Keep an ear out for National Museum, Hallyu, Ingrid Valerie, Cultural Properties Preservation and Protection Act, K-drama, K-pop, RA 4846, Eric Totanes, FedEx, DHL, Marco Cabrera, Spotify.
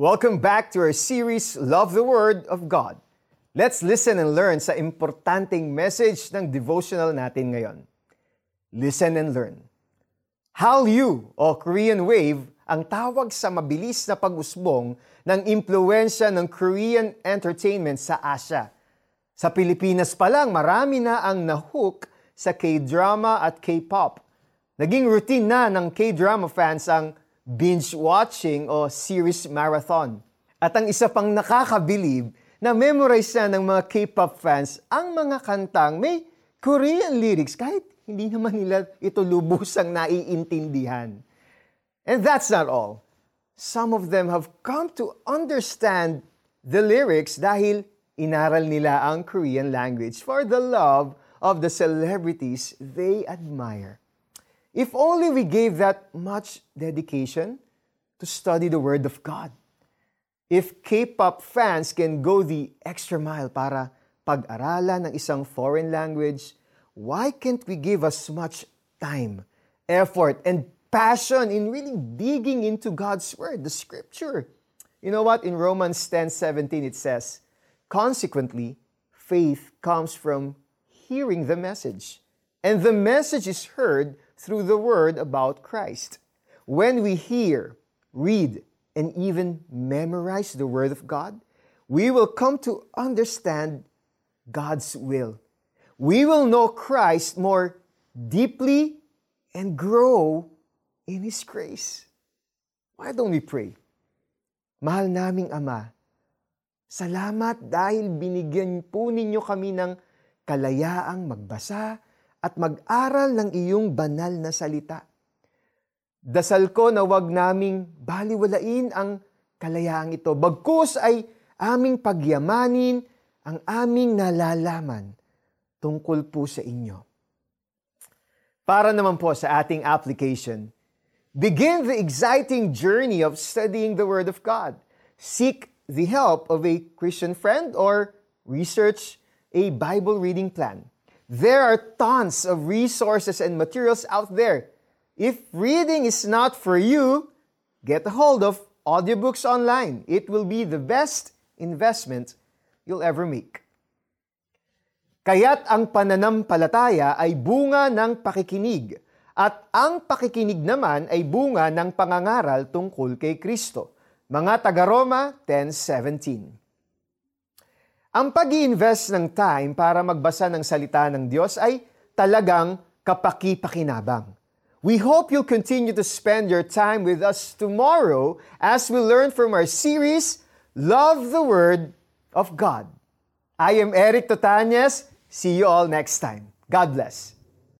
Welcome back to our series, Love the Word of God. Let's listen and learn sa importanteng message ng devotional natin ngayon. Listen and learn. Hallyu o Korean Wave ang tawag sa mabilis na pag-usbong ng impluwensya ng Korean entertainment sa Asia. Sa Pilipinas pa lang, marami na ang nahook sa K-drama at K-pop. Naging routine na ng K-drama fans ang binge-watching o series marathon. At ang isa pang nakakabilib na memorize na ng mga K-pop fans ang mga kantang may Korean lyrics kahit hindi naman nila ito lubusang naiintindihan. And that's not all. Some of them have come to understand the lyrics dahil inaral nila ang Korean language for the love of the celebrities they admire. If only we gave that much dedication to study the Word of God. If K-pop fans can go the extra mile para pag-aralan ng isang foreign language, why can't we give as much time, effort, and passion in really digging into God's Word, the Scripture? You know what? In Romans 10:17 it says, "Consequently, faith comes from hearing the message, and the message is heard through the word about Christ." When we hear, read, and even memorize the Word of God, we will come to understand God's will. We will know Christ more deeply and grow in His grace. Why don't we pray? Mahal naming Ama, salamat dahil binigyan po ninyo kami ng kalayaang magbasa at mag-aral ng iyong banal na salita. Dasal ko na huwag naming baliwalain ang kalayaang ito. Bagkus ay aming pagyamanin ang aming nalalaman tungkol po sa inyo. Para naman po sa ating application, begin the exciting journey of studying the Word of God. Seek the help of a Christian friend or research a Bible reading plan. There are tons of resources and materials out there. If reading is not for you, get a hold of audiobooks online. It will be the best investment you'll ever make. Kaya't ang pananampalataya ay bunga ng pakikinig, at ang pakikinig naman ay bunga ng pangangaral tungkol kay Kristo. Mga taga-Roma 10:17. Ang pag-i-invest ng time para magbasa ng salita ng Diyos ay talagang kapaki-pakinabang. We hope you'll continue to spend your time with us tomorrow as we learn from our series, Love the Word of God. I am Eric Totanes. See you all next time. God bless.